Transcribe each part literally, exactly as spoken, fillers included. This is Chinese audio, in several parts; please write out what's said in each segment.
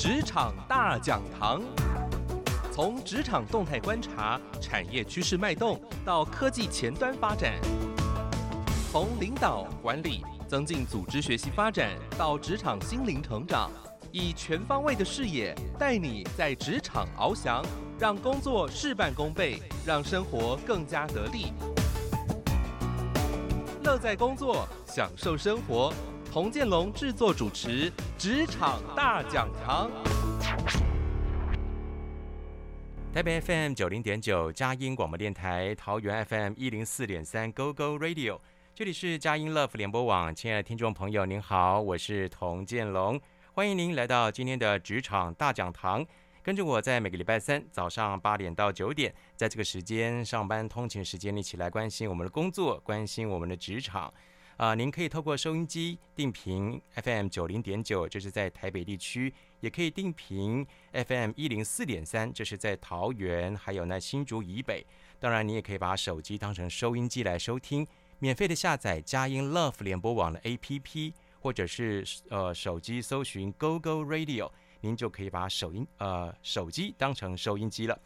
职场大讲堂，从职场动态观察、产业趋势脉动到科技前端发展，从领导管理、增进组织学习发展到职场心灵成长，以全方位的视野带你在职场翱翔，让工作事半功倍，让生活更加得力。乐在工作，享受生活。童建龙制作主持《职场大讲堂》，台北 F M 九零点九佳音广播电台，桃园 F M 一零四点三 GoGo Radio， 这里是佳音 Love 联播网。亲爱的听众朋友，您好，我是童建龙，欢迎您来到今天的《职场大讲堂》。跟着我在每个礼拜三早上八点到九点，在这个时间上班通勤时间，一起来关心我们的工作，关心我们的职场。呃、您可以透过收音机定频 F M 九零点九，这是在台北地区；也可以定频 F M 一零四点三，这是在桃园，还有呢新竹以北。当然，你也可以把手机当成收音机来收听，免费的下载佳音 Love 联播网的 A P P， 或者是呃手机搜寻 GoGo Radio。您就可以把手音呃手机当成收音机了。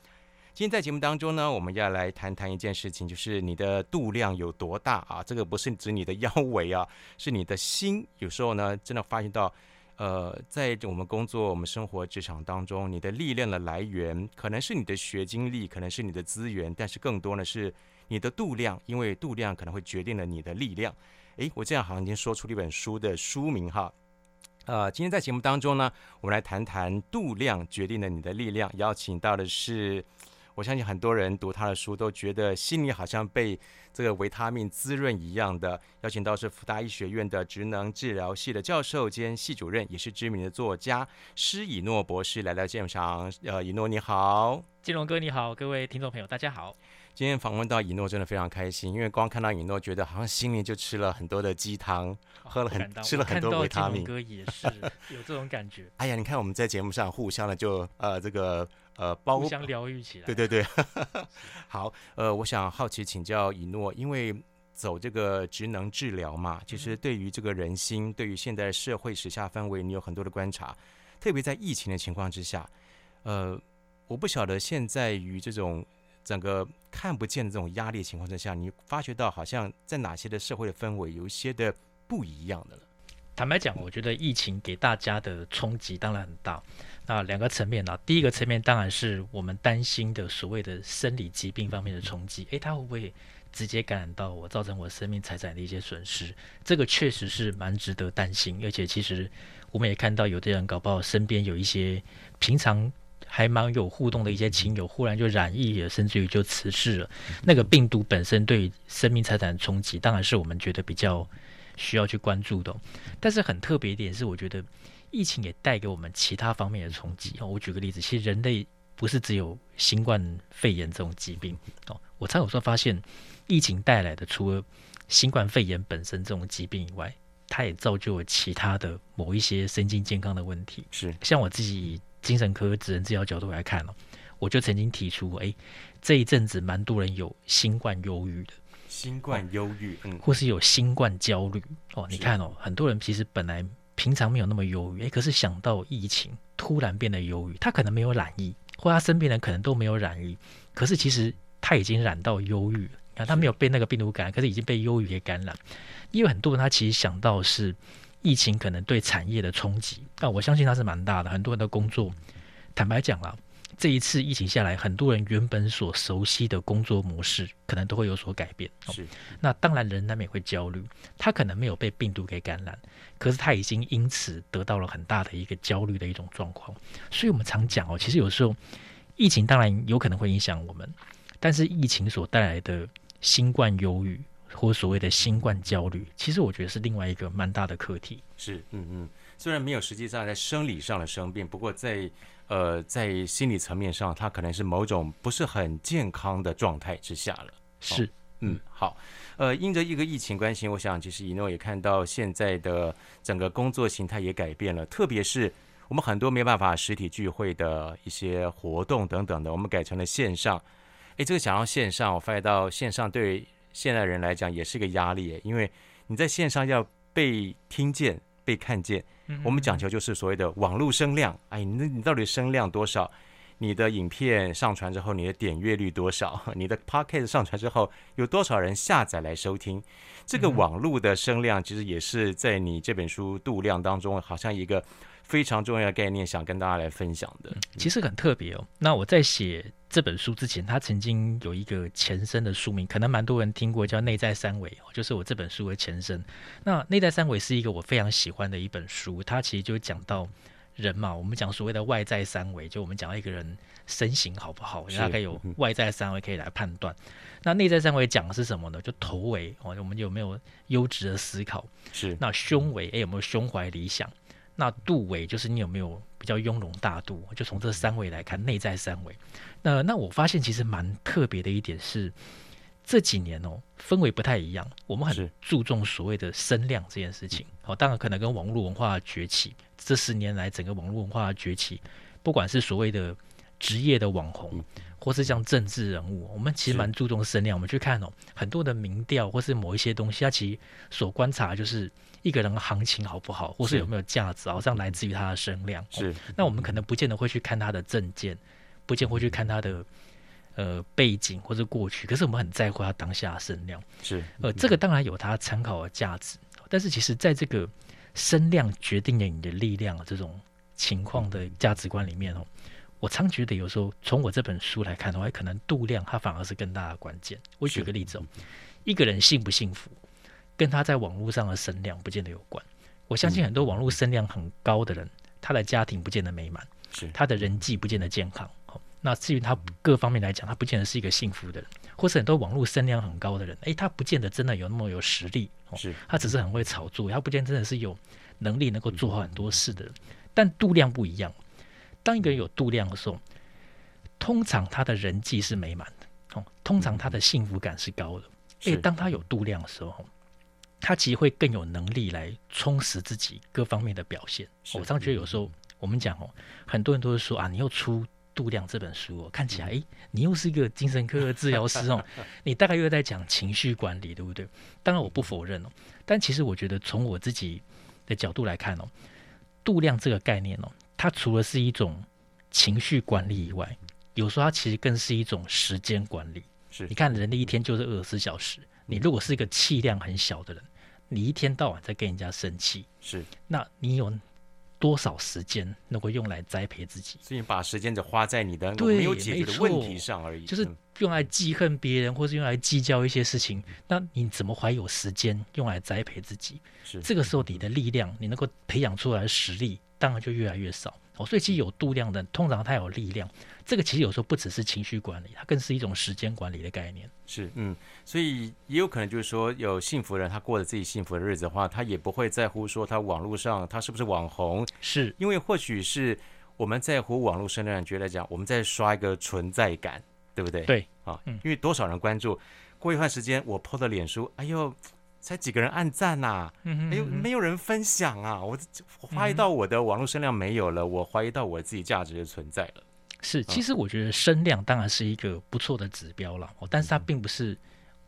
今天在节目当中呢，我们要来谈谈一件事情，就是你的肚量有多大啊？这个不是指你的腰围啊，是你的心。有时候呢，真的发现到，呃，在我们工作、我们生活、职场当中，你的力量的来源可能是你的学经历，可能是你的资源，但是更多呢是你的肚量，因为肚量可能会决定了你的力量。诶，我这样好像已经说出了一本书的书名哈。呃，今天在节目当中呢，我们来谈谈肚量决定了你的力量。邀请到的是，我相信很多人读他的书都觉得心里好像被这个维他命滋润一样的。邀请到是辅大医学院的职能治疗系的教授兼系主任，也是知名的作家施以诺博士来到现场。呃，以诺你好，建龙哥你好，各位听众朋友大家好。今天访问到以诺真的非常开心，因为光看到以诺觉得好像心里就吃了很多的鸡汤，喝了很吃了很多维他命。我看到金龙哥也是有这种感觉。哎呀，你看我们在节目上互相的就呃这个呃包互相疗愈起来。对对对。好，呃，我想好奇请教以诺，因为走这个职能治疗嘛，其实对于这个人心，对于现在社会时下氛围，你有很多的观察，特别在疫情的情况之下，呃，我不晓得现在于这种。整个看不见的这种压力情况之下，你发觉到好像在哪些的社会的氛围有一些的不一样的了？坦白讲，我觉得疫情给大家的冲击当然很大。那两个层面呢、啊，第一个层面当然是我们担心的所谓的生理疾病方面的冲击，诶，它会不会直接感染到我，造成我生命财产的一些损失？这个确实是蛮值得担心，而且其实我们也看到有的人搞不好身边有一些平常还蛮有互动的一些亲友忽然就染疫了，甚至于就辞世了。那个病毒本身对生命财产的冲击当然是我们觉得比较需要去关注的、哦、但是很特别一点是，我觉得疫情也带给我们其他方面的冲击、哦、我举个例子，其实人类不是只有新冠肺炎这种疾病、哦、我常有时候发现疫情带来的除了新冠肺炎本身这种疾病以外，它也造就了其他的某一些身心健康的问题。是像我自己精神科职能治疗角度来看、哦、我就曾经提出，哎，这一阵子蛮多人有新冠忧郁的，新冠忧郁、嗯、或是有新冠焦虑、哦、你看、哦、很多人其实本来平常没有那么忧郁，可是想到疫情突然变得忧郁，他可能没有染疫，或他身边人可能都没有染疫，可是其实他已经染到忧郁了，他没有被那个病毒感染，可是已经被忧郁给感染。因为很多人他其实想到是疫情可能对产业的冲击、啊、我相信它是蛮大的，很多人的工作，坦白讲啦，这一次疫情下来，很多人原本所熟悉的工作模式可能都会有所改变、哦、是。那当然人难免会焦虑，他可能没有被病毒给感染，可是他已经因此得到了很大的一个焦虑的一种状况。所以我们常讲、哦、其实有时候疫情当然有可能会影响我们，但是疫情所带来的新冠忧郁或所谓的新冠焦虑，其实我觉得是另外一个蛮大的课题。是，嗯嗯，虽然没有实际上在生理上的生病，不过在呃在心理层面上，它可能是某种不是很健康的状态之下了。是，哦、嗯，好，呃，因着一个疫情关系，我想其实以诺也看到现在的整个工作形态也改变了，特别是我们很多没办法实体聚会的一些活动等等的，我们改成了线上。哎，这个想要线上，我发现到线上对现代人来讲也是个压力，因为你在线上要被听见、被看见，嗯、我们讲求就是所谓的网络声量，哎，你你到底声量多少？你的影片上传之后，你的点阅率多少？你的 podcast 上传之后，有多少人下载来收听？这个网络的声量，其实也是在你这本书《度量》当中，好像一个非常重要的概念，想跟大家来分享的。嗯、其实很特别哦。那我在写这本书之前，它曾经有一个前身的书名，可能蛮多人听过，叫《内在三维》，就是我这本书的前身。那《内在三维》是一个我非常喜欢的一本书，它其实就讲到。人嘛，我们讲所谓的外在三维，就我们讲到一个人身形好不好，大概有外在三维可以来判断。那内在三维讲的是什么呢？就头围、哦、我们有没有优质的思考？是。那胸围，哎，有没有胸怀理想？那度围就是你有没有比较雍容大度？就从这三维来看，内在三维。那那我发现其实蛮特别的一点是，这几年哦，氛围不太一样，我们很注重所谓的声量这件事情。哦，当然可能跟网络文化崛起。这十年来，整个网络文化的崛起，不管是所谓的职业的网红，或是像政治人物，我们其实蛮注重声量。我们去看哦，很多的民调或是某一些东西，它其实所观察就是一个人的行情好不好，或是有没有价值，好像来自于他的声量。是、哦，那我们可能不见得会去看他的政见，不见得会去看他的呃背景或是过去，可是我们很在乎他当下的声量。是，呃，这个当然有他参考的价值，但是其实在这个。声量决定了你的力量这种情况的价值观里面哦，我常觉得有时候从我这本书来看的话，可能度量它反而是更大的关键。我举个例子哦，一个人幸不幸福，跟他在网络上的声量不见得有关。我相信很多网络声量很高的人，他的家庭不见得美满，他的人际不见得健康。那至于他各方面来讲，他不见得是一个幸福的人，或是很多网络声量很高的人，诶，他不见得真的有那么有实力、哦、他只是很会炒作，他不见得真的是有能力能够做好很多事的人。但度量不一样，当一个人有度量的时候，通常他的人际是美满的、哦、通常他的幸福感是高的。诶，当他有度量的时候，他其实会更有能力来充实自己各方面的表现。我常觉得有时候我们讲、哦、很多人都是说啊，你又出度量这本书、哦、看起来，哎，你又是一个精神科的治疗师哦，你大概又在讲情绪管理，对不对？当然我不否认哦，但其实我觉得从我自己的角度来看哦，度量这个概念哦，它除了是一种情绪管理以外，有时候它其实更是一种时间管理。是，你看人的一天就是二十四小时，你如果是一个气量很小的人，你一天到晚在跟人家生气，是，那你有多少时间能够用来栽培自己？所以你把时间只花在你的没有解决的问题上而已，就是用来记恨别人，或是用来计较一些事情。那你怎么还有时间用来栽培自己？这个时候你的力量，你能够培养出来的实力，当然就越来越少。哦，所以其实有度量的人，通常他有力量。这个其实有时候不只是情绪管理，它更是一种时间管理的概念。是，嗯，所以也有可能就是说，有幸福的人他过着自己幸福的日子的话，他也不会在乎说他网络上他是不是网红，是因为或许是我们在乎网络声量，觉得讲我们在刷一个存在感，对不对？对啊，嗯、因为多少人关注，过一段时间我 po 的脸书，哎呦，才几个人按赞啊，嗯嗯嗯哎呦，没有人分享啊，我怀疑到我的网络声量没有了，我怀疑到我自己价值的存在了。是，其实我觉得声量当然是一个不错的指标啦，但是它并不是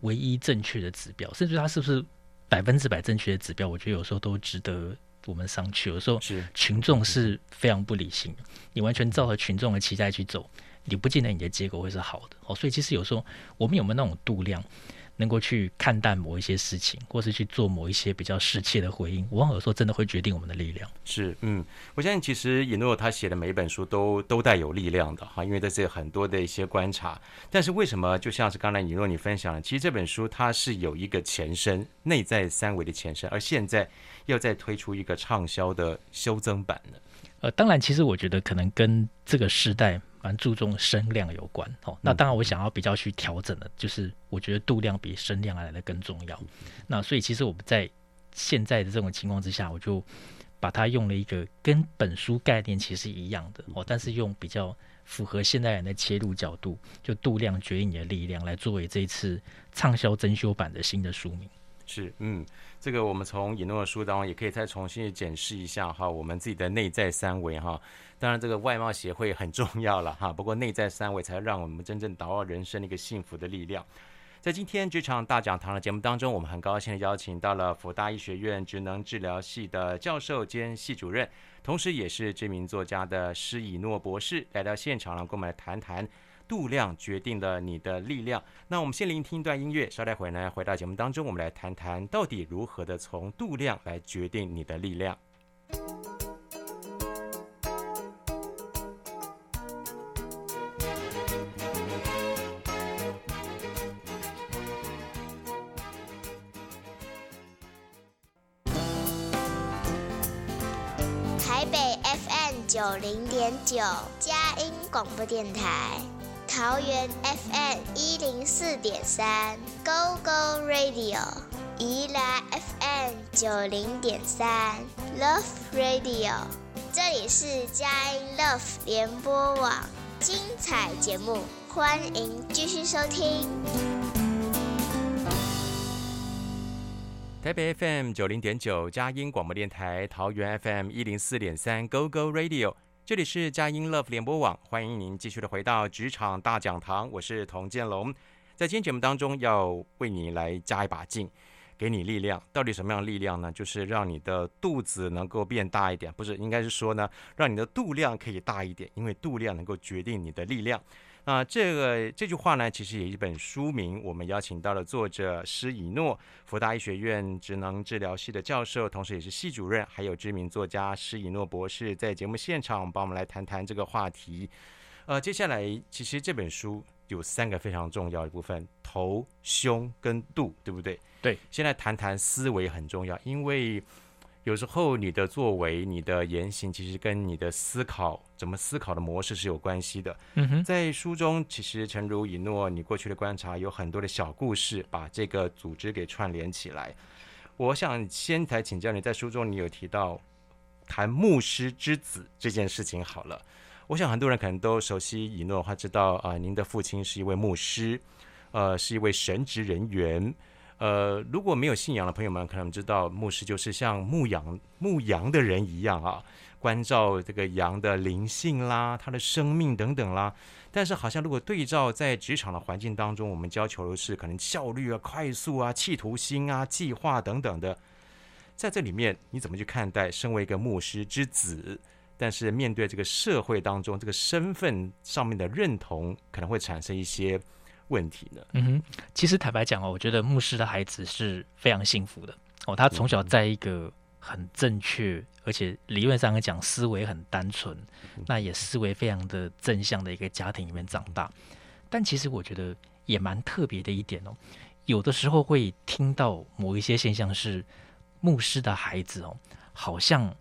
唯一正确的指标，甚至它是不是百分之百正确的指标，我觉得有时候都值得我们商榷。有时候群众是非常不理性的，你完全照着群众的期待去走，你不见得你的结果会是好的。所以其实有时候我们有没有那种度量，能够去看淡某一些事情，或是去做某一些比较适切的回应，往往有时候真的会决定我们的力量。是，嗯，我相信其实尹诺他写的每一本书都都带有力量的哈，因为在这很多的一些观察。但是为什么就像是刚才尹诺你分享的，其实这本书它是有一个前身，内在三维的前身，而现在要再推出一个畅销的修增版呢？呃，当然，其实我觉得可能跟这个时代蛮注重声量有关、哦、那当然我想要比较去调整的就是我觉得度量比声量来的更重要。那所以其实我们在现在的这种情况之下，我就把它用了一个跟本书概念其实一样的、哦、但是用比较符合现代人的切入角度，就度量决定你的力量，来作为这一次畅销增修版的新的书名。是，嗯，这个我们从尹诺的书当中也可以再重新检视一下哈，我们自己的内在三维哈。当然，这个外貌协会很重要了哈，不过内在三维才让我们真正达到人生一个幸福的力量。在今天这场大讲堂的节目当中，我们很高兴的邀请到了辅大医学院职能治疗系的教授兼系主任，同时也是知名作家的施以诺博士来到现场，跟我们来谈谈度量决定了你的力量。那我们先聆听一段音乐，稍待会呢回到节目当中，我们来谈谈到底如何的从度量来决定你的力量。台北 F M 九零点九佳音广播电台，桃园 F M 一零四点三 GoGo Radio， 宜兰 F M 九零点三 Love Radio， 这里是佳音 Love 联播网，精彩节目，欢迎继续收听。台北 F M 九零点九佳音广播电台，桃园 F M 一零四点三 GoGo Radio， 这里是佳音 Love 联播网，欢迎您继续的回到职场大讲堂，我是童建龙。在今天节目当中，要为你来加一把劲，给你力量。到底什么样的力量呢？就是让你的肚子能够变大一点，不是，应该是说呢，让你的度量可以大一点，因为度量能够决定你的力量。啊、这个这句话呢，其实也一本书名，我们邀请到了作者施以诺，辅大医学院职能治疗系的教授，同时也是系主任，还有知名作家施以诺博士在节目现场帮我们来谈谈这个话题。呃，接下来其实这本书有三个非常重要的部分，头、胸跟肚，对不对？对。先来谈谈思维很重要，因为有时候你的作为、你的言行，其实跟你的思考、怎么思考的模式是有关系的。嗯哼，在书中，其实诚如以诺你过去的观察，有很多的小故事把这个组织给串联起来。我想先才请教你，在书中你有提到谈牧师之子这件事情。好了，我想很多人可能都熟悉以诺，他知道啊、呃，您的父亲是一位牧师，呃，是一位神职人员。呃，如果没有信仰的朋友们，可能知道牧师就是像牧羊牧羊的人一样啊，关照这个羊的灵性啦，它的生命等等啦。但是好像如果对照在职场的环境当中，我们要求的是可能效率啊、快速啊、企图心啊、计划等等的。在这里面，你怎么去看待身为一个牧师之子，但是面对这个社会当中这个身份上面的认同，可能会产生一些问题呢？嗯哼，其实坦白讲哦，我觉得牧师的孩子是非常幸福的哦，他从小在一个很正确，而且理论上讲思维很单纯，那也思维非常的正向的一个家庭里面长大。但其实我觉得也蛮特别的一点哦，有的时候会听到某一些现象是，牧师的孩子哦，好像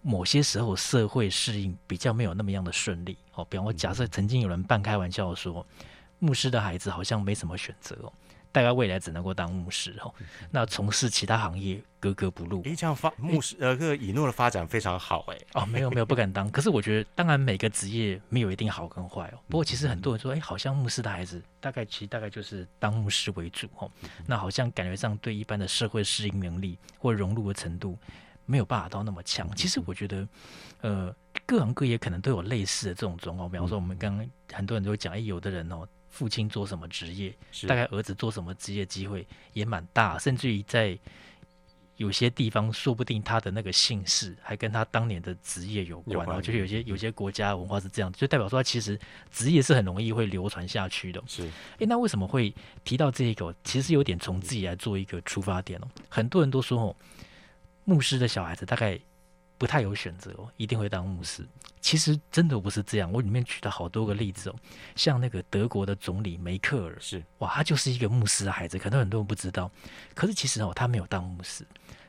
某些时候社会适应比较没有那么样的顺利哦。比方我假设曾经有人半开玩笑说，牧师的孩子好像没什么选择哦，大概未来只能够当牧师哦，那从事其他行业格格不入。诶，这样发牧师呃，个以诺的发展非常好哎。哦，没有没有，不敢当。可是我觉得，当然每个职业没有一定好跟坏哦。不过其实很多人说，哎，好像牧师的孩子大概其实大概就是当牧师为主哦，那好像感觉上对一般的社会适应能力或融入的程度没有办法到那么强。其实我觉得，呃，各行各业可能都有类似的这种状况。比方说，我们刚刚很多人都会讲，哎，有的人哦，父亲做什么职业，大概儿子做什么职业机会也蛮大，甚至于在有些地方说不定他的那个姓氏还跟他当年的职业有关，然后就有些有些国家文化是这样，就代表说他其实职业是很容易会流传下去的。是，诶，那为什么会提到这个？其实有点从自己来做一个出发点哦。很多人都说哦，牧师的小孩子大概不太有选择哦，一定会当牧师。其实真的不是这样，我里面举了好多个例子哦，像那个德国的总理梅克尔，是哇，他就是一个牧师的孩子，可能很多人不知道。可是其实哦，他没有当牧师，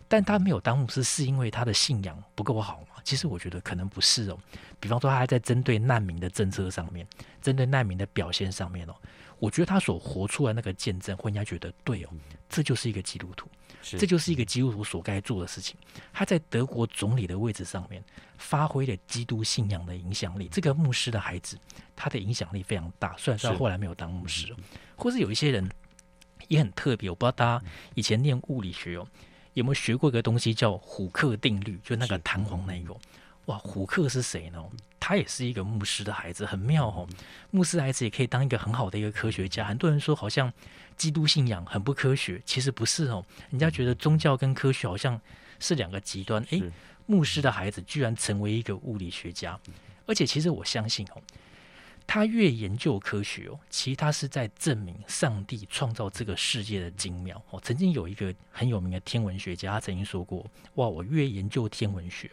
但他没有当牧师是因为他的信仰不够好吗？其实我觉得可能不是哦。比方说，他还在针对难民的政策上面，针对难民的表现上面哦，我觉得他所活出来那个见证，会人家觉得对哦，这就是一个基督徒。这就是一个基督徒所该做的事情。他在德国总理的位置上面发挥了基督信仰的影响力。这个牧师的孩子，他的影响力非常大。虽然说后来没有当牧师，或是有一些人也很特别。我不知道大家以前念物理学哦，有没有学过一个东西叫虎克定律？就那个弹簧那一个。哇，虎克是谁呢？他也是一个牧师的孩子，很妙哦。牧师孩子也可以当一个很好的一个科学家。很多人说好像基督信仰很不科学，其实不是哦。人家觉得宗教跟科学好像是两个极端。哎，牧师的孩子居然成为一个物理学家，而且其实我相信哦，他越研究科学哦，其实他是在证明上帝创造这个世界的精妙哦。曾经有一个很有名的天文学家，他曾经说过：“哇，我越研究天文学。”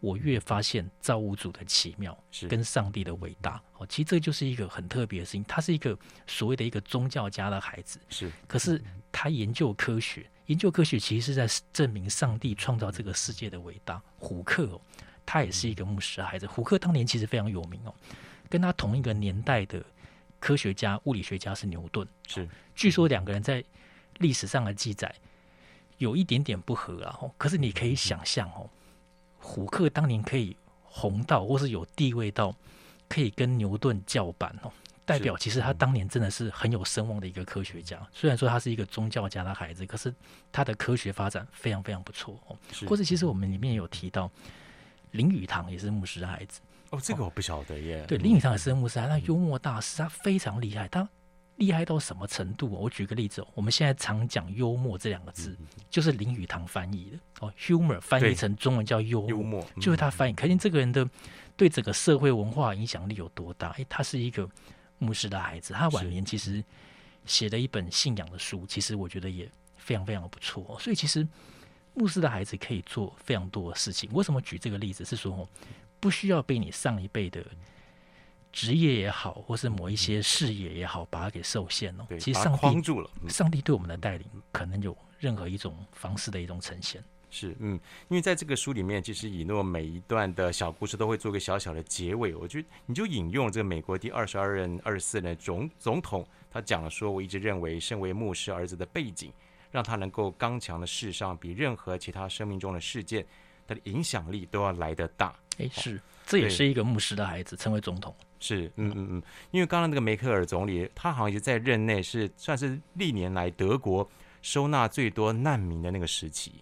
我越发现造物主的奇妙跟上帝的伟大，其实这就是一个很特别的事情。他是一个所谓的一个宗教家的孩子，是，可是他研究科学，研究科学其实是在证明上帝创造这个世界的伟大。胡克、哦、他也是一个牧师孩子。胡克当年其实非常有名哦，跟他同一个年代的科学家、物理学家是牛顿，是，据说两个人在历史上的记载有一点点不合啊，可是你可以想象哦。胡克当年可以红到，或是有地位到，可以跟牛顿叫板哦，代表其实他当年真的是很有声望的一个科学家。虽然说他是一个宗教家的孩子，可是他的科学发展非常非常不错哦。或者其实我们里面有提到林语堂也是牧师的孩子哦，这个我不晓得耶。对，林语堂也是牧师，他幽默大师，他非常厉害，他厉害到什么程度？我举个例子，我们现在常讲幽默这两个字，嗯、就是林语堂翻译的哦 ，humor 翻译成中文叫幽默，幽默就是他翻译。可见这个人的对整个社会文化影响力有多大？哎，他是一个牧师的孩子，他晚年其实写了一本信仰的书，其实我觉得也非常非常不错、哦。所以其实牧师的孩子可以做非常多的事情。为什么举这个例子？是说、哦、不需要被你上一辈的。职业也好，或是某一些事业也好，把它给受限了、哦。其实上帝框住了、嗯，上帝对我们的带领，可能有任何一种方式的一种呈现。是，嗯，因为在这个书里面，其实以诺每一段的小故事都会做个小小的结尾。我觉得你就引用这个美国第二十二任、二十四任总总统，他讲了说：“我一直认为，身为牧师儿子的背景，让他能够刚强的世上比任何其他生命中的事件，他的影响力都要来得大。”哎，是，这也是一个牧师的孩子成为总统。是，嗯嗯嗯，因为刚刚那个梅克尔总理，他好像也在任内是算是历年来德国收纳最多难民的那个时期，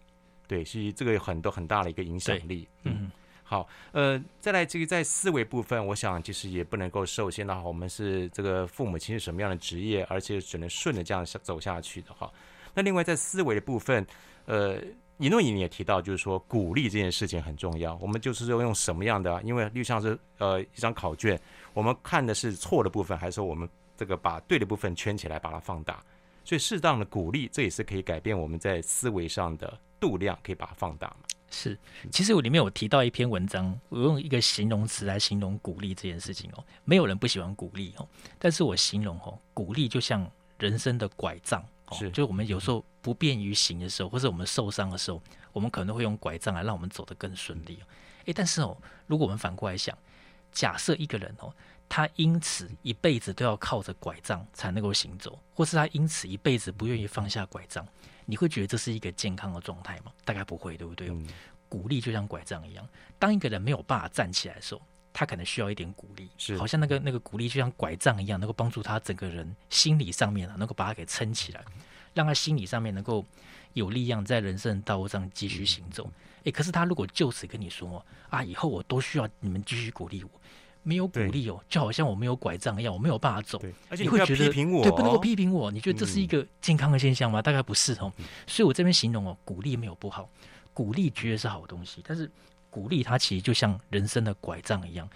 对，是这个有很多很大的一个影响力。嗯，好，呃，再来这个在思维部分，我想其实也不能够受限到我们是这个父母亲是什么样的职业，而且只能顺着这样走下去的哈。那另外在思维的部分，呃。尹诺尹也提到，就是说鼓励这件事情很重要。我们就是说用什么样的、啊，因为就像是呃一张考卷，我们看的是错的部分，还是说我们这个把对的部分圈起来，把它放大？所以适当的鼓励，这也是可以改变我们在思维上的度量，可以把它放大嘛。是，其实我里面有提到一篇文章，我用一个形容词来形容鼓励这件事情哦，没有人不喜欢鼓励哦，但是我形容哦，鼓励就像人生的拐杖。哦、就是我们有时候不便于行的时候，或者我们受伤的时候，我们可能会用拐杖来让我们走得更顺利、哦欸、但是、哦、如果我们反过来想，假设一个人、哦、他因此一辈子都要靠着拐杖才能够行走，或是他因此一辈子不愿意放下拐杖，你会觉得这是一个健康的状态吗？大概不会，对不对、嗯、鼓励就像拐杖一样，当一个人没有办法站起来的时候，他可能需要一点鼓励，好像那个那个鼓励就像拐杖一样，能够帮助他整个人心理上面、啊、能够把他给撑起来，让他心理上面能够有力量在人生的道路上继续行走。欸、可是他如果就此跟你说啊，以后我都需要你们继续鼓励我，没有鼓励哦，就好像我没有拐杖一样，我没有办法走。而且你会觉得批评我、哦，对，不能够批评我。你觉得这是一个健康的现象吗？嗯、大概不是哦。所以我这边形容哦，鼓励没有不好，鼓励绝对是好东西，但是。鼓励它其实就像人生的拐杖一样，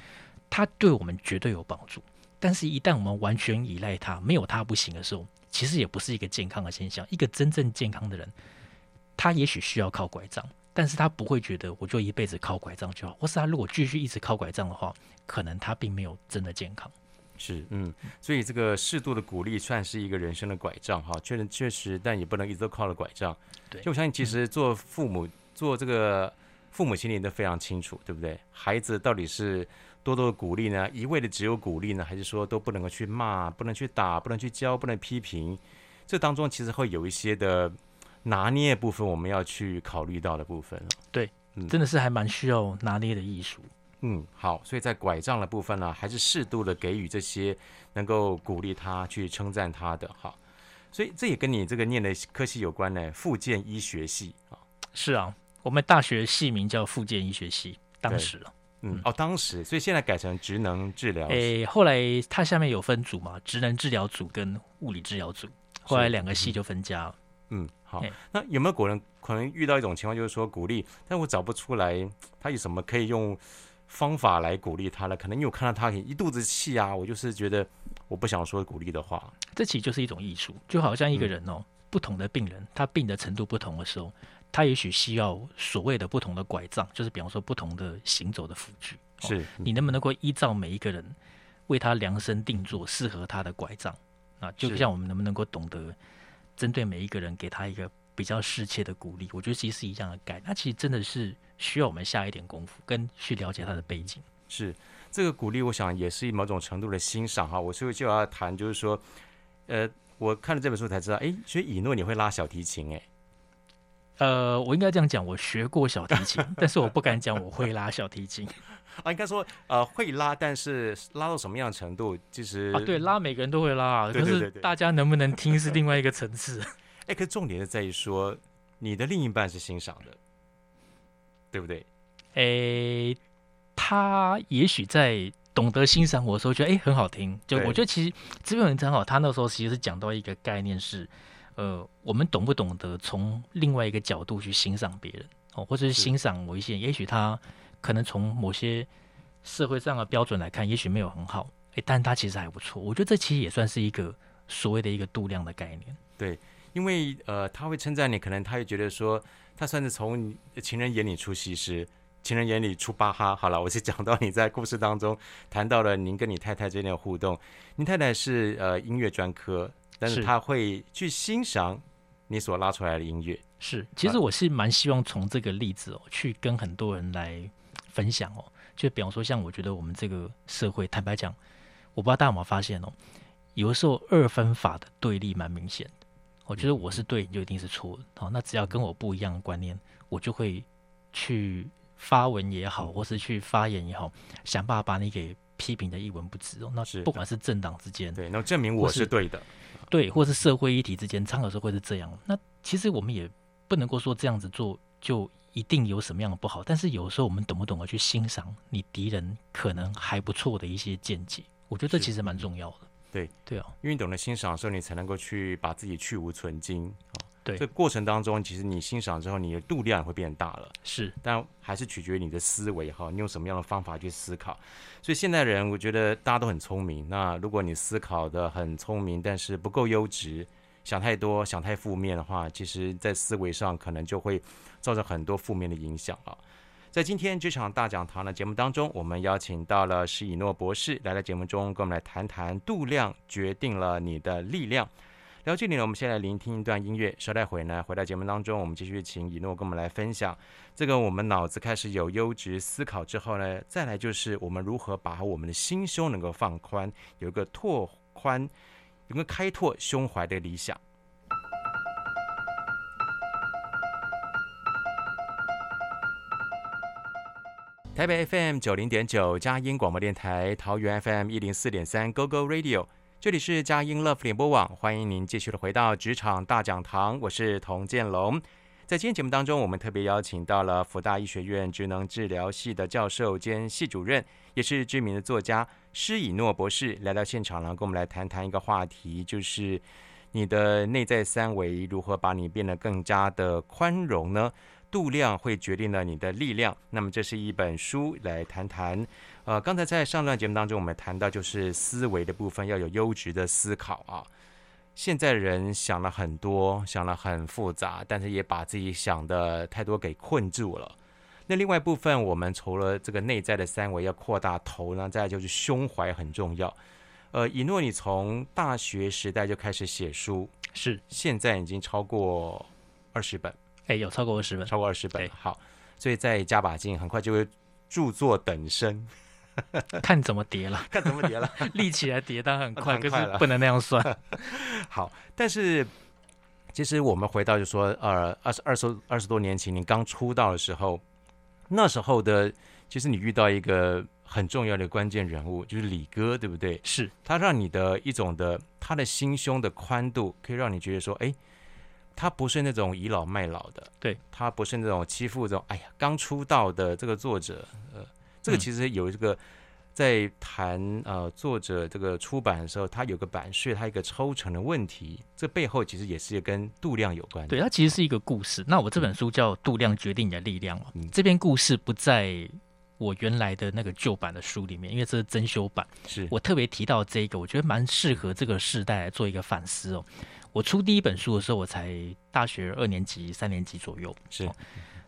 它对我们绝对有帮助。但是，一旦我们完全依赖它，没有它不行的时候，其实也不是一个健康的现象。一个真正健康的人，他也许需要靠拐杖，但是他不会觉得我就一辈子靠拐杖就好。或是他如果继续一直靠拐杖的话，可能他并没有真的健康。是，嗯，所以这个适度的鼓励算是一个人生的拐杖哈，确实确实，但也不能一直都靠了拐杖。对，就我相信，其实做父母、嗯、做这个。父母心里都非常清楚，对不对？孩子到底是多多的鼓励呢，一味的只有鼓励呢，还是说都不能够去骂，不能去打，不能去教，不能批评？这当中其实会有一些的拿捏部分，我们要去考虑到的部分。对，嗯、真的是还蛮需要拿捏的艺术。嗯，好，所以在拐杖的部分呢、啊，还是适度的给予这些能够鼓励他、去称赞他的。好，所以这也跟你这个念的科系有关呢，复健医学系啊。是啊。我们大学系名叫复健医学系，当时、啊、嗯，哦，当时，所以现在改成职能治疗。诶，后来它下面有分组嘛，职能治疗组跟物理治疗组，后来两个系就分家了。嗯，好，那有没有果然可能遇到一种情况，就是说鼓励，但我找不出来他有什么可以用方法来鼓励他了？可能因为我看到他一肚子气啊，我就是觉得我不想说鼓励的话。这其实就是一种艺术，就好像一个人哦，嗯、不同的病人，他病的程度不同的时候，他也许需要所谓的不同的拐杖，就是比方说不同的行走的辅具。哦、是、嗯，你能不能够依照每一个人为他量身定做适合他的拐杖啊？就像我们能不能够懂得针对每一个人给他一个比较适切的鼓励，我觉得其实是一样的概念。那其实真的是需要我们下一点功夫，跟去了解他的背景。是，这个鼓励，我想也是某种程度的欣赏哈。我所以就要谈，就是说，呃，我看了这本书才知道，哎，所以以诺你会拉小提琴，哎，呃，我应该这样讲，我学过小提琴，但是我不敢讲我会拉小提琴。啊，应该说，呃，会拉，但是拉到什么样的程度，其实啊，对，拉每个人都会拉，可是大家能不能听是另外一个层次。哎，可是重点是在于说，你的另一半是欣赏的，对不对？哎，他也许在懂得欣赏我的时候，觉得哎很好听。就我觉得其实这篇文章好，他那时候其实是讲到一个概念是，呃，我们懂不懂得从另外一个角度去欣赏别人，哦，或者是欣赏某一些人，也许他可能从某些社会上的标准来看，也许没有很好，哎，但他其实还不错。我觉得这其实也算是一个所谓的一个度量的概念。对，因为呃，他会称赞你，可能他会觉得说，他算是从情人眼里出西施，情人眼里出巴哈。好了，我是讲到你在故事当中谈到了您跟你太太之间的互动，您太太是呃音乐专科，但是他会去欣赏你所拉出来的音乐。是，其实我是蛮希望从这个例子哦，去跟很多人来分享哦，就比方说像我觉得我们这个社会，坦白讲，我不知道大家有没有发现哦，有的时候二分法的对立蛮明显的。我觉得我是对，你就一定是错的。好，那只要跟我不一样的观念，我就会去发文也好，或是去发言也好，想办法把你给批评的一文不值哦。那不管是政党之间，对，那证明我是对的，对，或是社会议题之间，常有时候会是这样。那其实我们也不能够说这样子做就一定有什么样的不好，但是有时候我们懂不懂得去欣赏你敌人可能还不错的一些见解，我觉得这其实蛮重要的。对对哦，因为你懂得欣赏的时候，你才能够去把自己去无存菁。哦、对，这过程当中，其实你欣赏之后，你的度量会变大了。是，但还是取决于你的思维哈，你用什么样的方法去思考。所以现代人，我觉得大家都很聪明。那如果你思考的很聪明，但是不够优质，想太多、想太负面的话，其实在思维上可能就会造成很多负面的影响啊。在今天这场大讲堂的节目当中，我们邀请到了施以诺博士来到节目中，跟我们来谈谈度量决定了你的力量。聊这里呢，我们先来聆听一段音乐，稍待会呢回到节目当中，我们继续请以诺跟我们来分享这个我们脑子开始有优质思考之后呢，再来就是我们如何把我们的心胸能够放宽，有一个拓宽，有一个开拓胸怀的理想。台北 F M 九十点九 佳音广播电台，桃园 F M 一零四点三 GoGo Radio， 这里是佳音 Love 联播网，欢迎您继续的回到职场大讲堂，我是童建龙。在今天节目当中，我们特别邀请到了辅大医学院职能治疗系的教授兼系主任，也是知名的作家施以诺博士来到现场了，跟我们来谈谈一个话题，就是你的内在三维如何把你变得更加的宽容呢？度量会决定了你的力量。那么这是一本书，来谈谈呃，刚才在上段节目当中我们谈到就是思维的部分，要有优质的思考啊。现在人想了很多，想了很复杂，但是也把自己想的太多给困住了。那另外一部分，我们除了这个内在的三维要扩大头呢，再来就是胸怀很重要。呃，以诺你从大学时代就开始写书，是现在已经超过二十本。哎，有超过二十本，超过二十本。好，所以再加把劲，很快就会著作等身。看怎么叠了，看怎么叠了，立起来叠当然很快，可是不能那样算。好，但是其实我们回到就说，呃，二十二十二十多年前，你刚出道的时候，那时候的，其实你遇到一个很重要的关键人物，就是李哥，对不对？是，他让你的一种的，他的心胸的宽度，可以让你觉得说，哎。他不是那种倚老卖老的，对，他不是那种欺负这种哎呀刚出道的这个作者，呃，这个其实有一个在谈呃作者这个出版的时候，它有个版税，它一个抽成的问题，这背后其实也是跟度量有关的。对，它其实是一个故事。那我这本书叫《度量决定你的力量》哦，嗯，这篇故事不在我原来的那个旧版的书里面，因为这是增修版。是我特别提到这个，我觉得蛮适合这个世代来做一个反思哦。我出第一本书的时候，我才大学二年级、三年级左右。是，哦，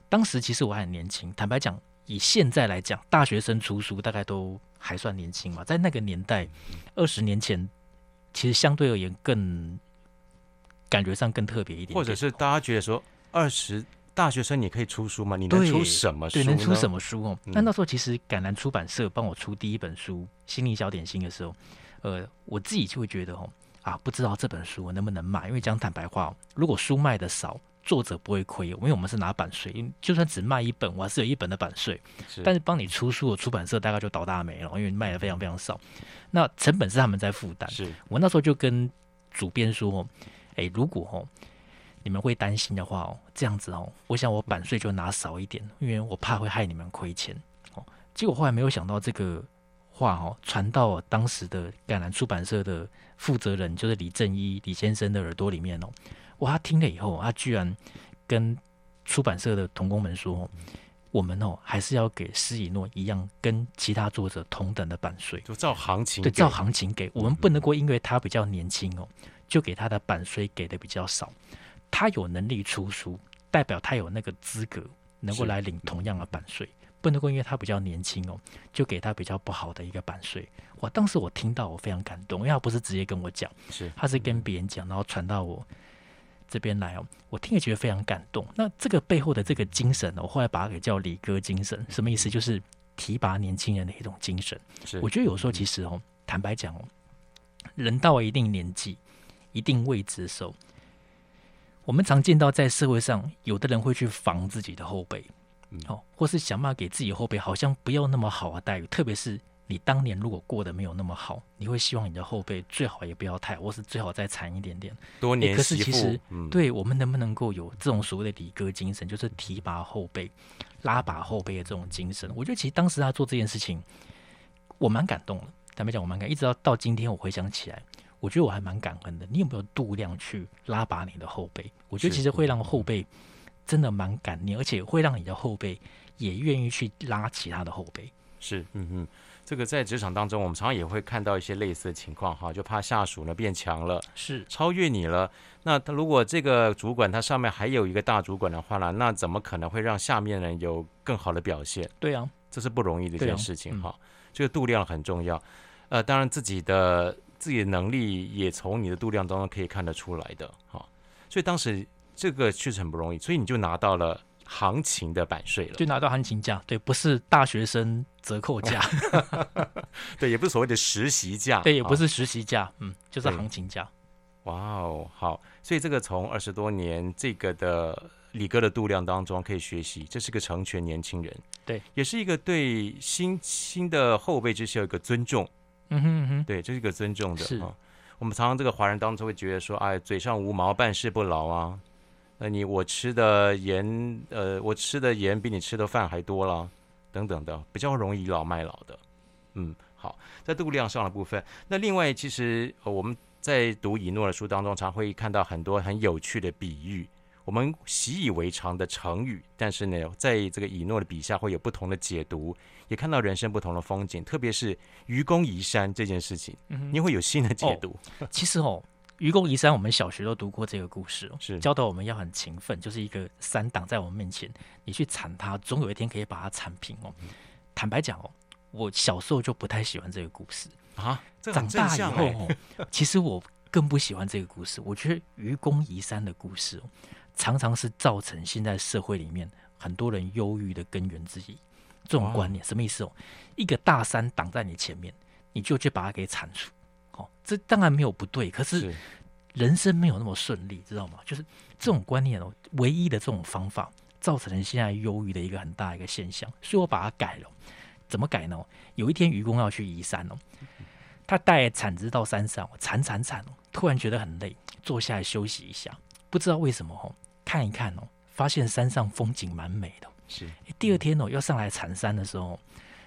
当时其实我还很年轻，坦白讲。以现在来讲，大学生出书大概都还算年轻嘛，在那个年代，二十年前，其实相对而言更感觉上更特别一 点, 点，或者是大家觉得说，二十大学生你可以出书吗？你能出什么书呢？对，能出什么书哦？那、嗯、那时候其实橄榄出版社帮我出第一本书《心灵小点心》的时候，呃，我自己就会觉得哦，啊，不知道这本书我能不能卖，因为讲坦白话，如果书卖的少。作者不会亏，因为我们是拿版税，就算只卖一本，我还是有一本的版税。但是帮你出书的出版社大概就倒大霉了，因为卖的非常非常少。那成本是他们在负担。我那时候就跟主编说：“哎、欸，如果哦你们会担心的话哦，这样子哦，我想我版税就拿少一点，因为我怕会害你们亏钱。”哦，结果后来没有想到这个话哦传到当时的橄榄出版社的负责人，就是李正一李先生的耳朵里面哦。哇！他听了以后，他居然跟出版社的同工们说：“我们哦，还是要给施以诺一样，跟其他作者同等的版税，就照行情，对，照行情给。我们不能够因为他比较年轻哦，就给他的版税给的比较少。他有能力出书，代表他有那个资格能够来领同样的版税，不能够因为他比较年轻哦，就给他比较不好的一个版税。”哇！当时我听到我非常感动，因为他不是直接跟我讲，他是跟别人讲，然后传到我。这边来哦，我听也觉得非常感动。那这个背后的这个精神，我后来把它给叫理哥精神，什么意思？就是提拔年轻人的一种精神。我觉得有时候其实哦，坦白讲哦，人到了一定年纪、一定位置的时候，我们常见到在社会上，有的人会去防自己的后辈，哦，或是想办法给自己后辈好像不要那么好的待遇，特别是。你当年如果过得没有那么好，你会希望你的后辈最好也不要太，或是最好再惨一点点。多年媳妇，可是其实、嗯、对我们能不能够有这种所谓的理哥精神，就是提拔后辈、拉拔后辈的这种精神？我觉得其实当时他做这件事情，我蛮感动的。坦白讲，我蛮感动，一直到到今天我回想起来，我觉得我还蛮感恩的。你有没有度量去拉拔你的后辈？我觉得其实会让后辈真的蛮感念，而且会让你的后辈也愿意去拉其他的后辈。是，嗯嗯。这个在职场当中，我们常常也会看到一些类似的情况哈，就怕下属呢变强了，是超越你了。那他如果这个主管他上面还有一个大主管的话呢，那怎么可能会让下面人有更好的表现？对啊，这是不容易的一件事情哈。这个度量很重要，呃，当然自己的自己的能力也从你的度量当中可以看得出来的哈。所以当时这个确实很不容易，所以你就拿到了。行情的版税了，就拿到行情价，对，不是大学生折扣价，对，也不是所谓的实习价，对，也不是实习价，嗯，就是行情价。哇哦，好，所以这个从二十多年这个的理哥的度量当中可以学习，这是个成全年轻人，对，也是一个对新新的后辈之间有一个尊重，嗯哼嗯哼，对，这是一个尊重的。是，哦，我们常常这个华人当中会觉得说，哎，嘴上无毛，办事不牢啊。那你我吃的盐，呃，我吃的盐比你吃的饭还多了，等等的，比较容易倚老卖老的。嗯，好，在度量上的部分，那另外其实、呃、我们在读以诺的书当中，常会看到很多很有趣的比喻，我们习以为常的成语，但是呢，在这个以诺的笔下会有不同的解读，也看到人生不同的风景，特别是愚公移山这件事情，你会有新的解读。嗯哦、其实哦。愚公移山，我们小学都读过这个故事，哦，教导我们要很勤奋，就是一个山挡在我们面前，你去铲它，总有一天可以把它铲平哦。嗯、坦白讲哦，我小时候就不太喜欢这个故事啊，这很正向欸，长大以后哦，其实我更不喜欢这个故事。我觉得愚公移山的故事哦，常常是造成现在社会里面很多人忧郁的根源之一。这种观念什么意思哦？一个大山挡在你前面，你就去把它给铲除。哦，这当然没有不对，可是人生没有那么顺利，知道吗？就是这种观念哦，唯一的这种方法，造成了现在忧郁的一个很大一个现象，所以我把它改了。怎么改呢？有一天愚公要去移山哦，他带铲子到山上，铲铲铲，突然觉得很累，坐下来休息一下。不知道为什么哦，看一看哦，发现山上风景蛮美的。是。第二天哦，要上来铲山的时候，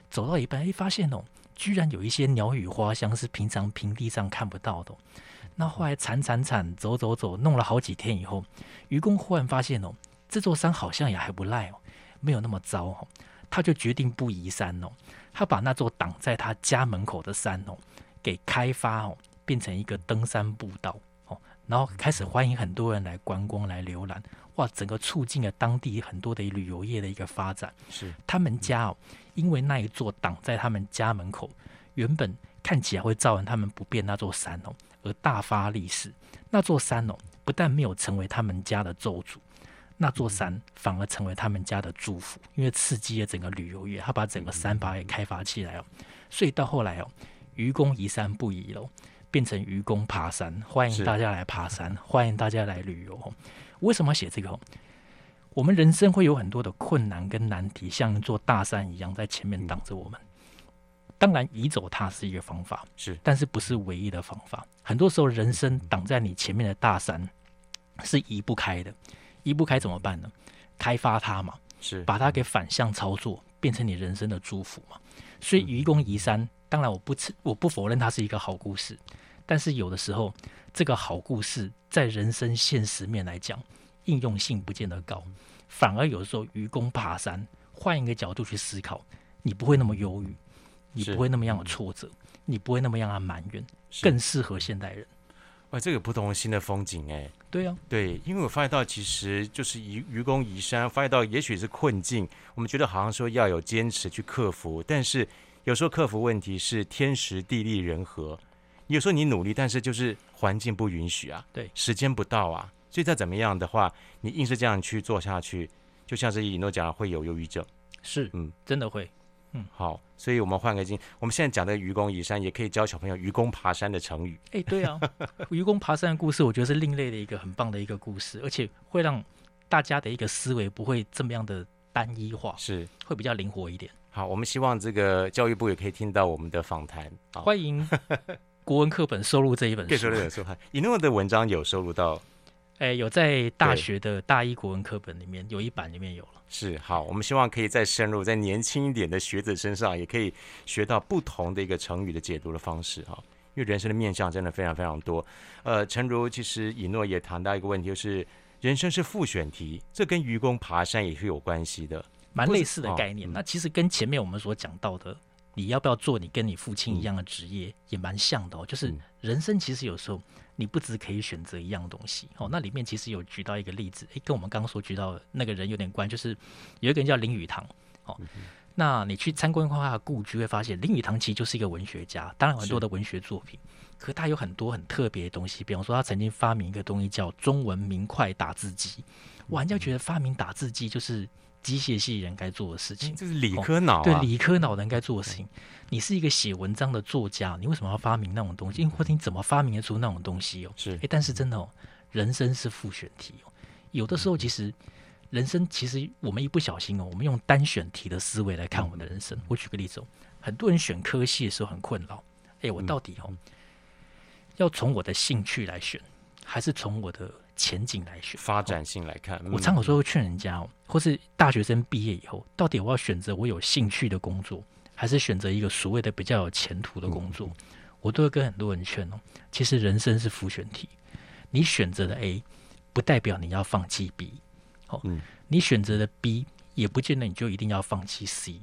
走到一半，哎，发现哦，居然有一些鸟语花香是平常平地上看不到的。那后来铲铲铲，走走走，弄了好几天以后，愚公忽然发现哦，这座山好像也还不赖哦，没有那么糟哦。他就决定不移山哦，他把那座挡在他家门口的山哦，给开发哦，变成一个登山步道哦，然后开始欢迎很多人来观光来浏览。哇，整个促进了当地很多的旅游业的一个发展。是他们家哦，因为那一座挡在他们家门口，原本看起来会造成他们不便那座山哦，而大发利市。那座山哦，不但没有成为他们家的咒诅，那座山反而成为他们家的祝福，因为刺激了整个旅游业，他把整个山把它给开发起来哦。所以到后来哦，愚公移山不移喽，变成愚公爬山，欢迎大家来爬山，欢迎大家来旅游哦。为什么要写这个？我们人生会有很多的困难跟难题，像一座大山一样在前面挡着我们。当然，移走它是一个方法，是，但是不是唯一的方法。很多时候，人生挡在你前面的大山是移不开的，移不开怎么办呢？开发它嘛，是，把它给反向操作，变成你人生的祝福嘛。所以，愚公移山，当然我不我不否认它是一个好故事，但是有的时候，这个好故事在人生现实面来讲，应用性不见得高，反而有时候愚公爬山，换一个角度去思考，你不会那么忧郁，你不会那么样的挫折，你不会那么样的埋怨，更适合现代人。哇，这个不同新的风景哎、欸，对啊，对，因为我发现到其实就是愚公移山，发现到也许是困境，我们觉得好像说要有坚持去克服，但是有时候克服问题是天时地利人和。有时候你努力，但是就是环境不允许啊，对，时间不到啊，所以再怎么样的话，你硬是这样去做下去，就像是以诺讲，会有忧郁症，是，嗯，真的会，嗯，好，所以我们换个经，我们现在讲的愚公移山，也可以教小朋友愚公爬山的成语。哎，对啊，愚公爬山的故事，我觉得是另类的一个很棒的一个故事，而且会让大家的一个思维不会这么样的单一化，是，会比较灵活一点。好，我们希望这个教育部也可以听到我们的访谈，欢迎。国文课本收录这一本书，以诺的文章有收录到，哎，有在大学的大一国文课本里面有一版，里面有了。是，好，我们希望可以再深入，在年轻一点的学子身上也可以学到不同的一个成语的解读的方式哈，因为人生的面向真的非常非常多。呃，诚如其实以诺也谈到一个问题，就是人生是复选题，这跟愚公爬山也是有关系的，蛮类似的概念。哦、那其实跟前面我们所讲到的。你要不要做你跟你父亲一样的职业、嗯、也蛮像的哦，就是人生其实有时候你不只可以选择一样东西哦。那里面其实有举到一个例子，诶跟我们刚刚所举到的那个人有点关，就是有一个人叫林语堂哦、嗯。那你去参观他的故居会发现，林语堂其实就是一个文学家，当然有很多的文学作品，可他有很多很特别的东西，比方说他曾经发明一个东西叫中文明快打字机，我人家觉得发明打字机就是机械系人该做的事情，这是理科脑、啊哦、对理科脑人该做的事情。你是一个写文章的作家，你为什么要发明那种东西？或者你怎么发明得出那种东西哦？是，但是真的哦，人生是复选题哦。有的时候其实人生其实我们一不小心哦，我们用单选题的思维来看我们的人生。我举个例子哦，很多人选科系的时候很困扰，哎，我到底哦要从我的兴趣来选，还是从我的前景来选，发展性来看、嗯、我常常说会劝人家、哦、或是大学生毕业以后，到底我要选择我有兴趣的工作，还是选择一个所谓的比较有前途的工作、嗯、我都会跟很多人劝、哦、其实人生是复选题，你选择的 A 不代表你要放弃 B、哦嗯、你选择的 B 也不见得你就一定要放弃 C。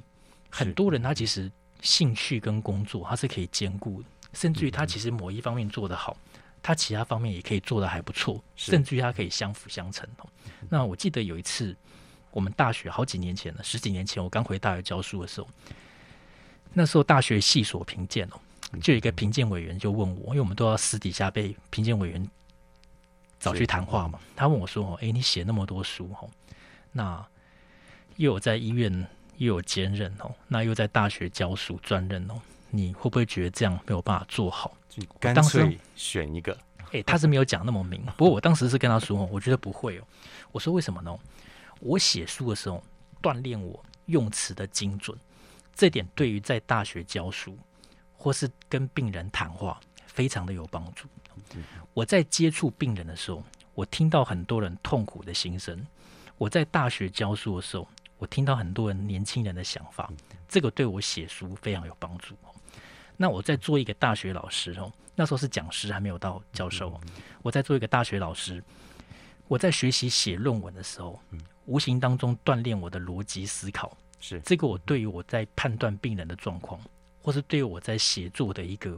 很多人他其实兴趣跟工作他是可以兼顾的，甚至于他其实某一方面做得好，他其他方面也可以做得还不错，甚至于他可以相辅相成、哦、那我记得有一次，我们大学好几年前了，十几年前我刚回大学教书的时候，那时候大学系所评鉴、哦、就有一个评鉴委员就问我，因为我们都要私底下被评鉴委员找去谈话嘛，他问我说：“哎，你写那么多书、哦、那又有在医院又有兼任、哦、那又在大学教书专任、哦、你会不会觉得这样没有办法做好？”干脆选一个、欸、他是没有讲那么明，不过我当时是跟他说我觉得不会哦。我说为什么呢？我写书的时候锻炼我用词的精准，这点对于在大学教书或是跟病人谈话非常的有帮助。我在接触病人的时候，我听到很多人痛苦的心声，我在大学教书的时候，我听到很多人年轻人的想法，这个对我写书非常有帮助。那我在做一个大学老师，那时候是讲师还没有到教授，我在做一个大学老师，我在学习写论文的时候，无形当中锻炼我的逻辑思考，是这个我对于我在判断病人的状况，或是对于我在写作的一个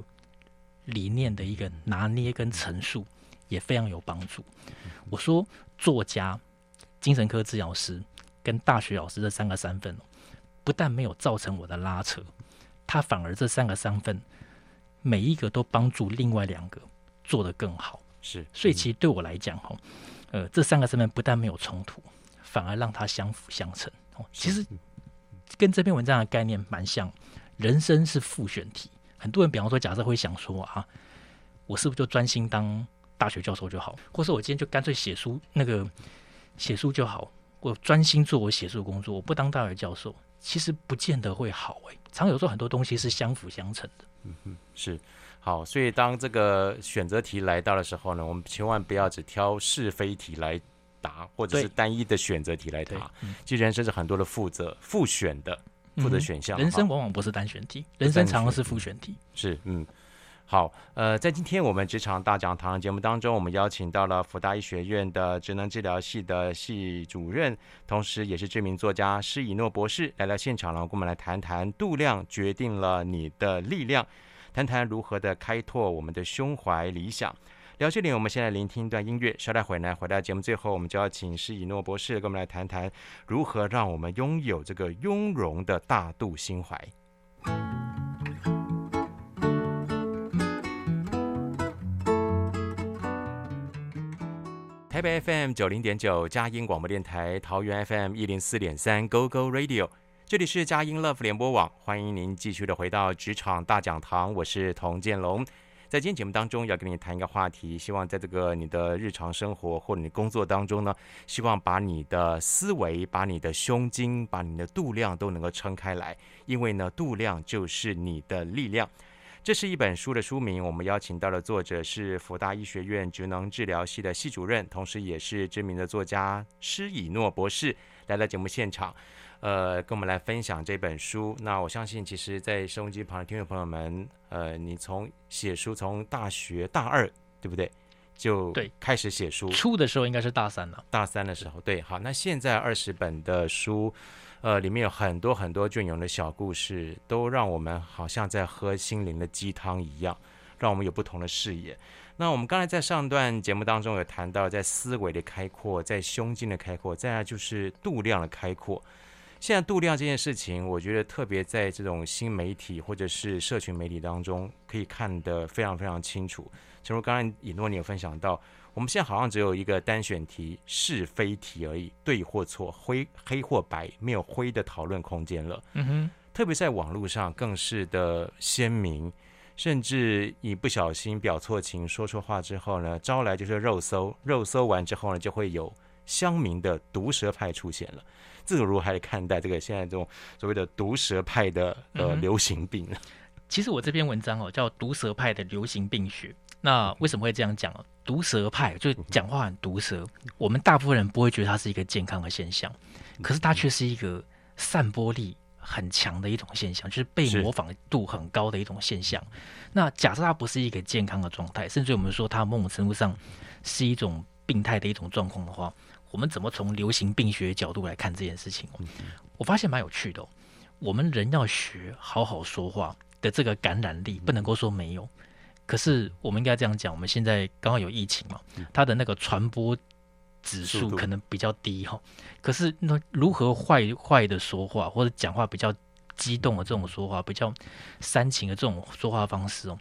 理念的一个拿捏跟陈述也非常有帮助。我说作家、精神科治疗师跟大学老师这三个身份不但没有造成我的拉扯，他反而这三个身份每一个都帮助另外两个做得更好，是、嗯、所以其实对我来讲、呃、这三个身份不但没有冲突，反而让它相辅相成。其实跟这篇文章的概念蛮像，人生是复选题。很多人比方说假设会想说啊，我是不是就专心当大学教授就好，或是我今天就干脆写书，那个写书就好，我专心做我写书工作，我不当大学教授，其实不见得会好、欸、常有时候很多东西是相辅相成的。嗯哼，是。好，所以当这个选择题来到的时候呢，我们千万不要只挑是非题来答，或者是单一的选择题来答，其实人生是很多的负责复选的负责选项、嗯、人生往往不是单选题，人生常常是复选题。是，嗯，好，呃，在今天我们职场大讲堂节目当中，我们邀请到了辅大医学院的职能治疗系的系主任，同时也是知名作家施以诺博士来到现场了，跟我们来谈谈度量决定了你的力量，谈谈如何的开拓我们的胸怀理想。聊这里，我们先来聆听一段音乐，稍待回来，回到节目最后，我们就要请施以诺博士跟我们来谈谈如何让我们拥有这个雍容的大度心怀。台北 F M 九零点九佳音广播电台，桃园 F M 一零四点三 GoGo Radio， 这里是佳音 Love 联播网，欢迎您继续的回到职场大讲堂，我是童建龙。在今天节目当中，要跟你谈一个话题，希望在这个你的日常生活或者你工作当中呢，希望把你的思维、把你的胸襟、把你的度量都能够撑开来，因为呢，度量就是你的力量。这是一本书的书名，我们邀请到的作者是辅大医学院职能治疗系的系主任，同时也是知名的作家施以诺博士来到节目现场，呃，跟我们来分享这本书。那我相信，其实在收音机旁的听众朋友们，呃，你从写书从大学大二，对不对？就开始写书，出的时候应该是大三了。大三的时候，对，好，那现在二十本的书。呃，里面有很多很多隽永的小故事，都让我们好像在喝心灵的鸡汤一样，让我们有不同的视野。那我们刚才在上段节目当中有谈到，在思维的开阔，在胸襟的开阔，再来就是度量的开阔。现在度量这件事情，我觉得特别在这种新媒体或者是社群媒体当中，可以看得非常非常清楚。正如刚才以诺你有分享到，我们现在好像只有一个单选题、是非题而已，对或错、灰黑或白，没有灰的讨论空间了。嗯哼，特别在网络上更是的鲜明，甚至你不小心表错情、说错话之后呢，招来就是肉搜，肉搜完之后呢，就会有乡民的毒舌派出现了。自如何来看待这个现在这种所谓的毒舌派的、呃嗯、流行病呢？其实我这篇文章、哦、叫《毒舌派的流行病学》。那为什么会这样讲？毒舌派就讲话很毒舌，我们大部分人不会觉得它是一个健康的现象，可是它却是一个散播力很强的一种现象，就是被模仿度很高的一种现象。那假设它不是一个健康的状态，甚至我们说它某种程度上是一种病态的一种状况的话，我们怎么从流行病学角度来看这件事情、哦、我发现蛮有趣的、哦、我们人要学好好说话的这个感染力，不能够说没有，可是我们应该这样讲，我们现在刚好有疫情嘛，它的那个传播指数可能比较低、哦、可是那如何坏坏的说话，或者讲话比较激动的这种说话，比较煽情的这种说话方式、哦、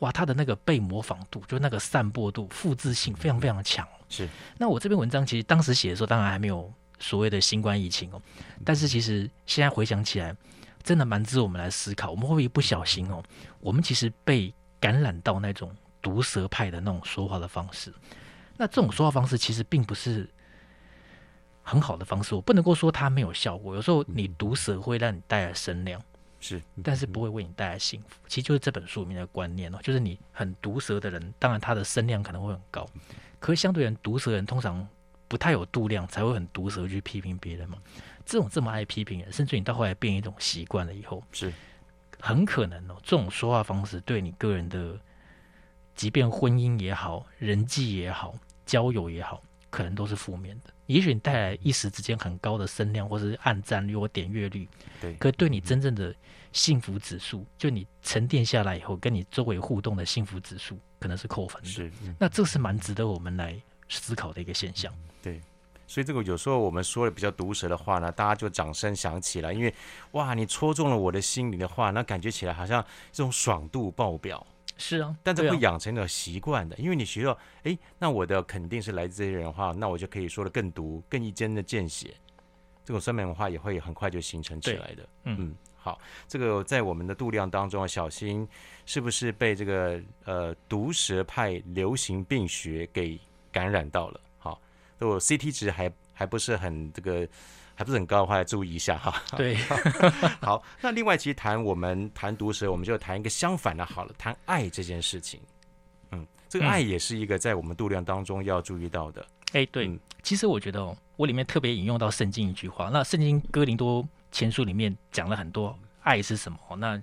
哇，它的那个被模仿度，就那个散播度、复制性非常非常强、哦、是。那我这篇文章其实当时写的时候，当然还没有所谓的新冠疫情、哦、但是其实现在回想起来，真的蛮值得我们来思考，我们会不会不小心哦，我们其实被感染到那种毒舌派的那种说话的方式。那这种说话方式其实并不是很好的方式，我不能够说它没有效果，有时候你毒舌会让你带来声量，是，但是不会为你带来幸福。其实就是这本书里面的观念、哦、就是你很毒舌的人，当然他的声量可能会很高，可是相对人毒舌人通常不太有度量，才会很毒舌去批评别人嘛。这种这么爱批评人，甚至你到后来变一种习惯了以后，是很可能哦，这种说话方式对你个人的，即便婚姻也好，人际也好，交友也好，可能都是负面的。也许你带来一时之间很高的声量，或是按赞率或点阅率，对，可对你真正的幸福指数，就你沉淀下来以后跟你周围互动的幸福指数，可能是扣分的。是，嗯、那这是蛮值得我们来思考的一个现象。对，所以这个有时候我们说了比较毒舌的话呢，大家就掌声响起来，因为哇，你戳中了我的心灵的话，那感觉起来好像这种爽度爆表。是啊，但这会养成一种习惯的，啊、因为你学到，哎，那我的肯定是来自这些人的话，那我就可以说的更毒、更一针的见血，这种酸民文化也会很快就形成起来的。嗯, 嗯，好，这个在我们的度量当中，小心是不是被这个呃毒舌派流行病学给感染到了？好，我 C T 值还还不是很这个。还不是很高的话，注意一下哈。对，好。那另外，其实谈我们谈毒舌，我们就谈一个相反的，好了，谈爱这件事情。嗯，这个爱也是一个在我们度量当中要注意到的。哎、嗯欸，对、嗯，其实我觉得哦，我里面特别引用到圣经一句话。那圣经哥林多前书里面讲了很多爱是什么，那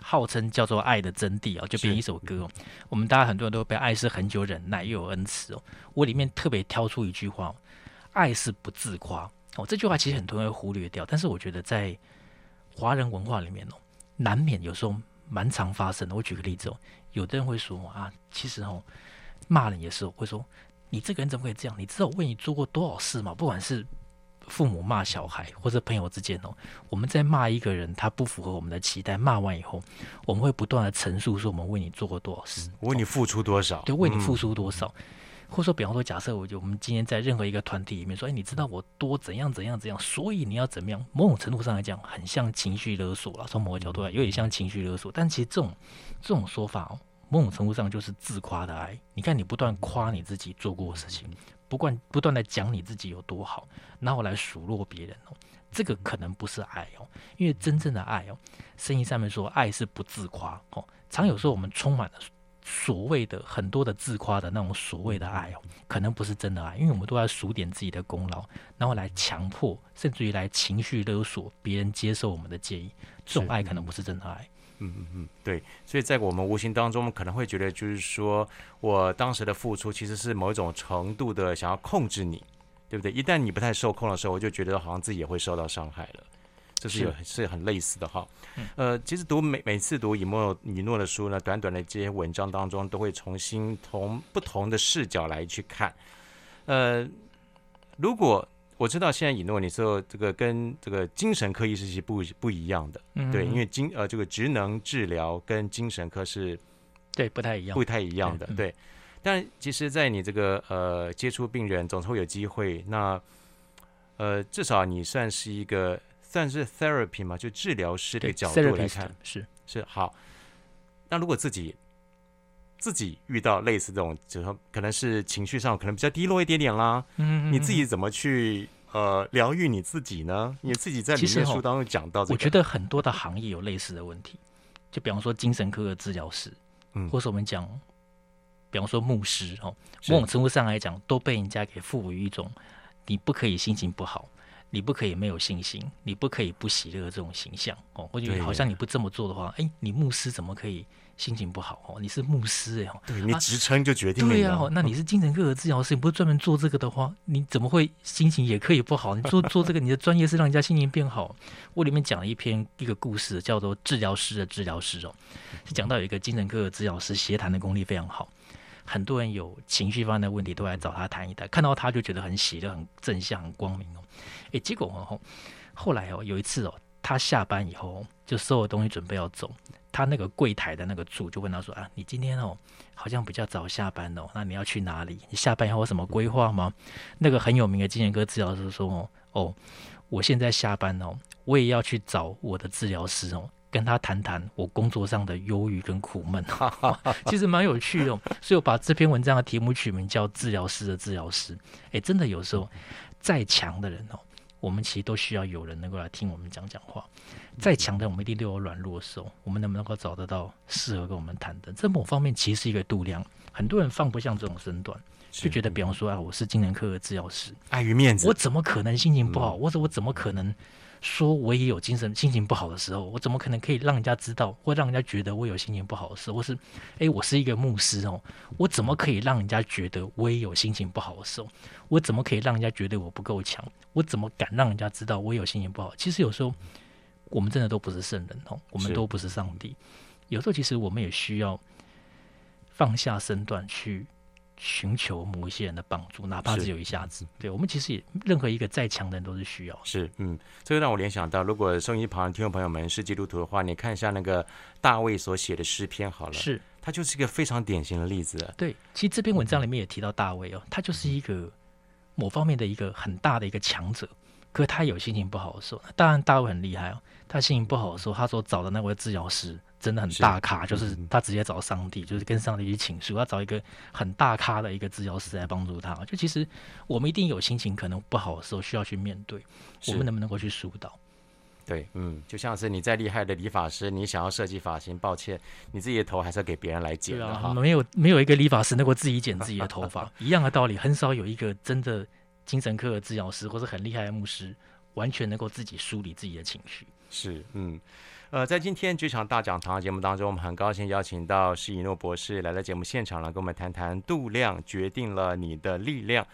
号称叫做爱的真谛啊、哦，就编一首歌哦。我们大家很多人都被爱是很久忍耐又有恩慈哦。我里面特别挑出一句话、哦，爱是不自夸。哦，这句话其实很多人会忽略掉，但是我觉得在华人文化里面哦，难免有时候蛮常发生的。我举个例子哦，有的人会说啊，其实哦，骂人也是会说你这个人怎么可以这样？你知道我为你做过多少事吗？不管是父母骂小孩，或者朋友之间哦，我们在骂一个人，他不符合我们的期待，骂完以后，我们会不断的陈述说我们为你做过多少事，我为你付出多少，哦、对，为你付出多少。嗯或者说，比方说，假设我我们今天在任何一个团体里面说，哎，你知道我多怎样怎样怎样，所以你要怎么样？某种程度上来讲，很像情绪勒索了。从某个角度来，有点像情绪勒索。但其实这种这种说法、哦，某种程度上就是自夸的爱。你看，你不断夸你自己做过的事情，不断不断的讲你自己有多好，然后来数落别人哦，这个可能不是爱哦，因为真正的爱哦，圣经上面说，爱是不自夸哦。常有时候我们充满了。所谓的很多的自夸的那种所谓的爱、哦、可能不是真的爱，因为我们都在数点自己的功劳，然后来强迫，甚至于来情绪勒索别人接受我们的建议，这种爱可能不是真的爱。嗯嗯嗯，对，所以在我们无形当中，我们可能会觉得，就是说我当时的付出其实是某一种程度的想要控制你，对不对？一旦你不太受控的时候，我就觉得好像自己也会受到伤害了。这 是, 是很类似的哈，呃，其实读 每, 每次读以诺以诺的书呢，短短的这些文章当中，都会重新从不同的视角来去看。呃，如果我知道现在以诺，你说这个跟这个精神科医师是不不一样的，嗯、对，因为精呃这个职能治疗跟精神科是对不太一样，不太一样的，对。对嗯、但其实，在你这个呃接触病人，总是会有机会。那呃，至少你算是一个。算是 therapy 嘛，就治疗师的角度来看，是是好。那如果自己自己遇到类似这种，就是说可能是情绪上可能比较低落一点点啦，嗯，嗯你自己怎么去呃疗愈你自己呢？你自己在里面书当中讲到、这个，我觉得很多的行业有类似的问题，就比方说精神科的治疗师，嗯，或是我们讲，比方说牧师哦，某种程度上来讲，都被人家给赋予一种你不可以心情不好。你不可以没有信心，你不可以不喜乐这种形象哦。或者好像你不这么做的话，哎，你牧师怎么可以心情不好哦？你是牧师哎，对、啊、你职称就决定了。对呀、啊，那你是精神科的治疗师，你不是专门做这个的话，你怎么会心情也可以不好？你做做这个，你的专业是让人家心情变好。我里面讲了一篇一个故事，叫做《治疗师的治疗师》哦，是讲到有一个精神科的治疗师，协谈的功力非常好。很多人有情绪方面的问题都来找他谈一谈，看到他就觉得很喜乐、很正向、很光明哦。欸、结果、哦、后来、哦、有一次、哦、他下班以后就收了东西准备要走，他那个柜台的那个主就问他说：“啊，你今天、哦、好像比较早下班哦，那你要去哪里？你下班以后有什么规划吗？”那个很有名的精神科治疗师说：“哦，哦我现在下班哦，我也要去找我的治疗师哦。”跟他谈谈我工作上的忧郁跟苦闷其实蛮有趣的、哦、所以我把这篇文章的题目取名叫治疗师的治疗师。哎，真的有时候再强的人哦，我们其实都需要有人能够来听我们讲讲话。再强的我们一定都有软弱的时候，我们能不能够找得到适合跟我们谈的？这某方面其实是一个度量，很多人放不下这种身段，就觉得比方说啊，我是精神科的治疗师，碍于面子，我怎么可能心情不好？或者、嗯、我, 我怎么可能说我也有精神心情不好的时候？我怎么可能可以让人家知道，或让人家觉得我有心情不好的时候？或是哎，我是一个牧师哦，我怎么可以让人家觉得我也有心情不好的时候？我怎么可以让人家觉得我不够强？我怎么敢让人家知道我有心情不好？其实有时候我们真的都不是圣人哦，我们都不是上帝。有时候其实我们也需要放下身段去寻求某一些人的帮助，哪怕只有一下子。对，我们其实也任何一个再强的人都是需要。是，嗯，这个让我联想到，如果收音机旁的听众朋友们是基督徒的话，你看一下那个大卫所写的诗篇好了，是，他就是一个非常典型的例子。对，其实这篇文章里面也提到大卫哦，他就是一个某方面的一个很大的一个强者，可是他有心情不好的时候，当然大卫很厉害哦，他心情不好的时候，他所找的那位治疗师。真的很大咖，是就是他直接找上帝，就是跟上帝去倾诉，他找一个很大咖的一个治疗师来帮助他。就其实我们一定有心情可能不好的时候需要去面对，我们能不能够去疏导？对，嗯，就像是你再厉害的理发师，你想要设计发型，抱歉，你自己的头还是要给别人来剪的哈。对啊，没有没有一个理发师能够自己剪自己的头发，一样的道理，很少有一个真的精神科的治疗师或是很厉害的牧师，完全能够自己梳理自己的情绪。是，嗯。呃，在今天《职场大讲堂》节目当中，我们很高兴邀请到施以诺博士来到节目现场，来跟我们谈谈度量决定了你的力量。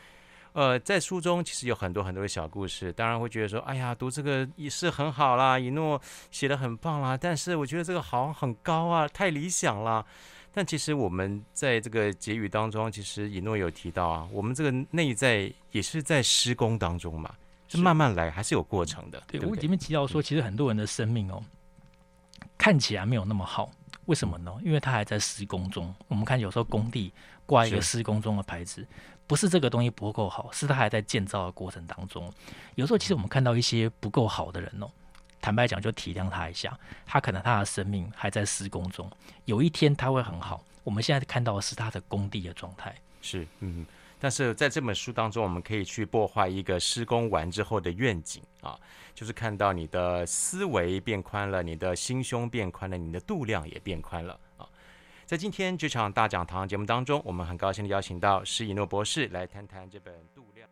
呃，在书中其实有很多很多的小故事，当然会觉得说，哎呀，读这个也是很好啦，以诺写得很棒啦，但是我觉得这个好像很高啊，太理想啦。但其实我们在这个结语当中，其实以诺有提到啊，我们这个内在也是在施工当中嘛，是慢慢来，还是有过程的。对，对不对？我前面提到说，其实很多人的生命哦。看起来没有那么好，为什么呢？因为它还在施工中。我们看有时候工地挂一个施工中的牌子，不是这个东西不够好，是它还在建造的过程当中。有时候其实我们看到一些不够好的人哦，坦白讲就体谅他一下，他可能他的生命还在施工中，有一天他会很好。我们现在看到的是他的工地的状态。是，嗯。但是在这本书当中，我们可以去破坏一个施工完之后的愿景啊，就是看到你的思维变宽了，你的心胸变宽了，你的度量也变宽了啊。在今天职场大讲堂节目当中，我们很高兴的邀请到施以诺博士来谈谈这本度量。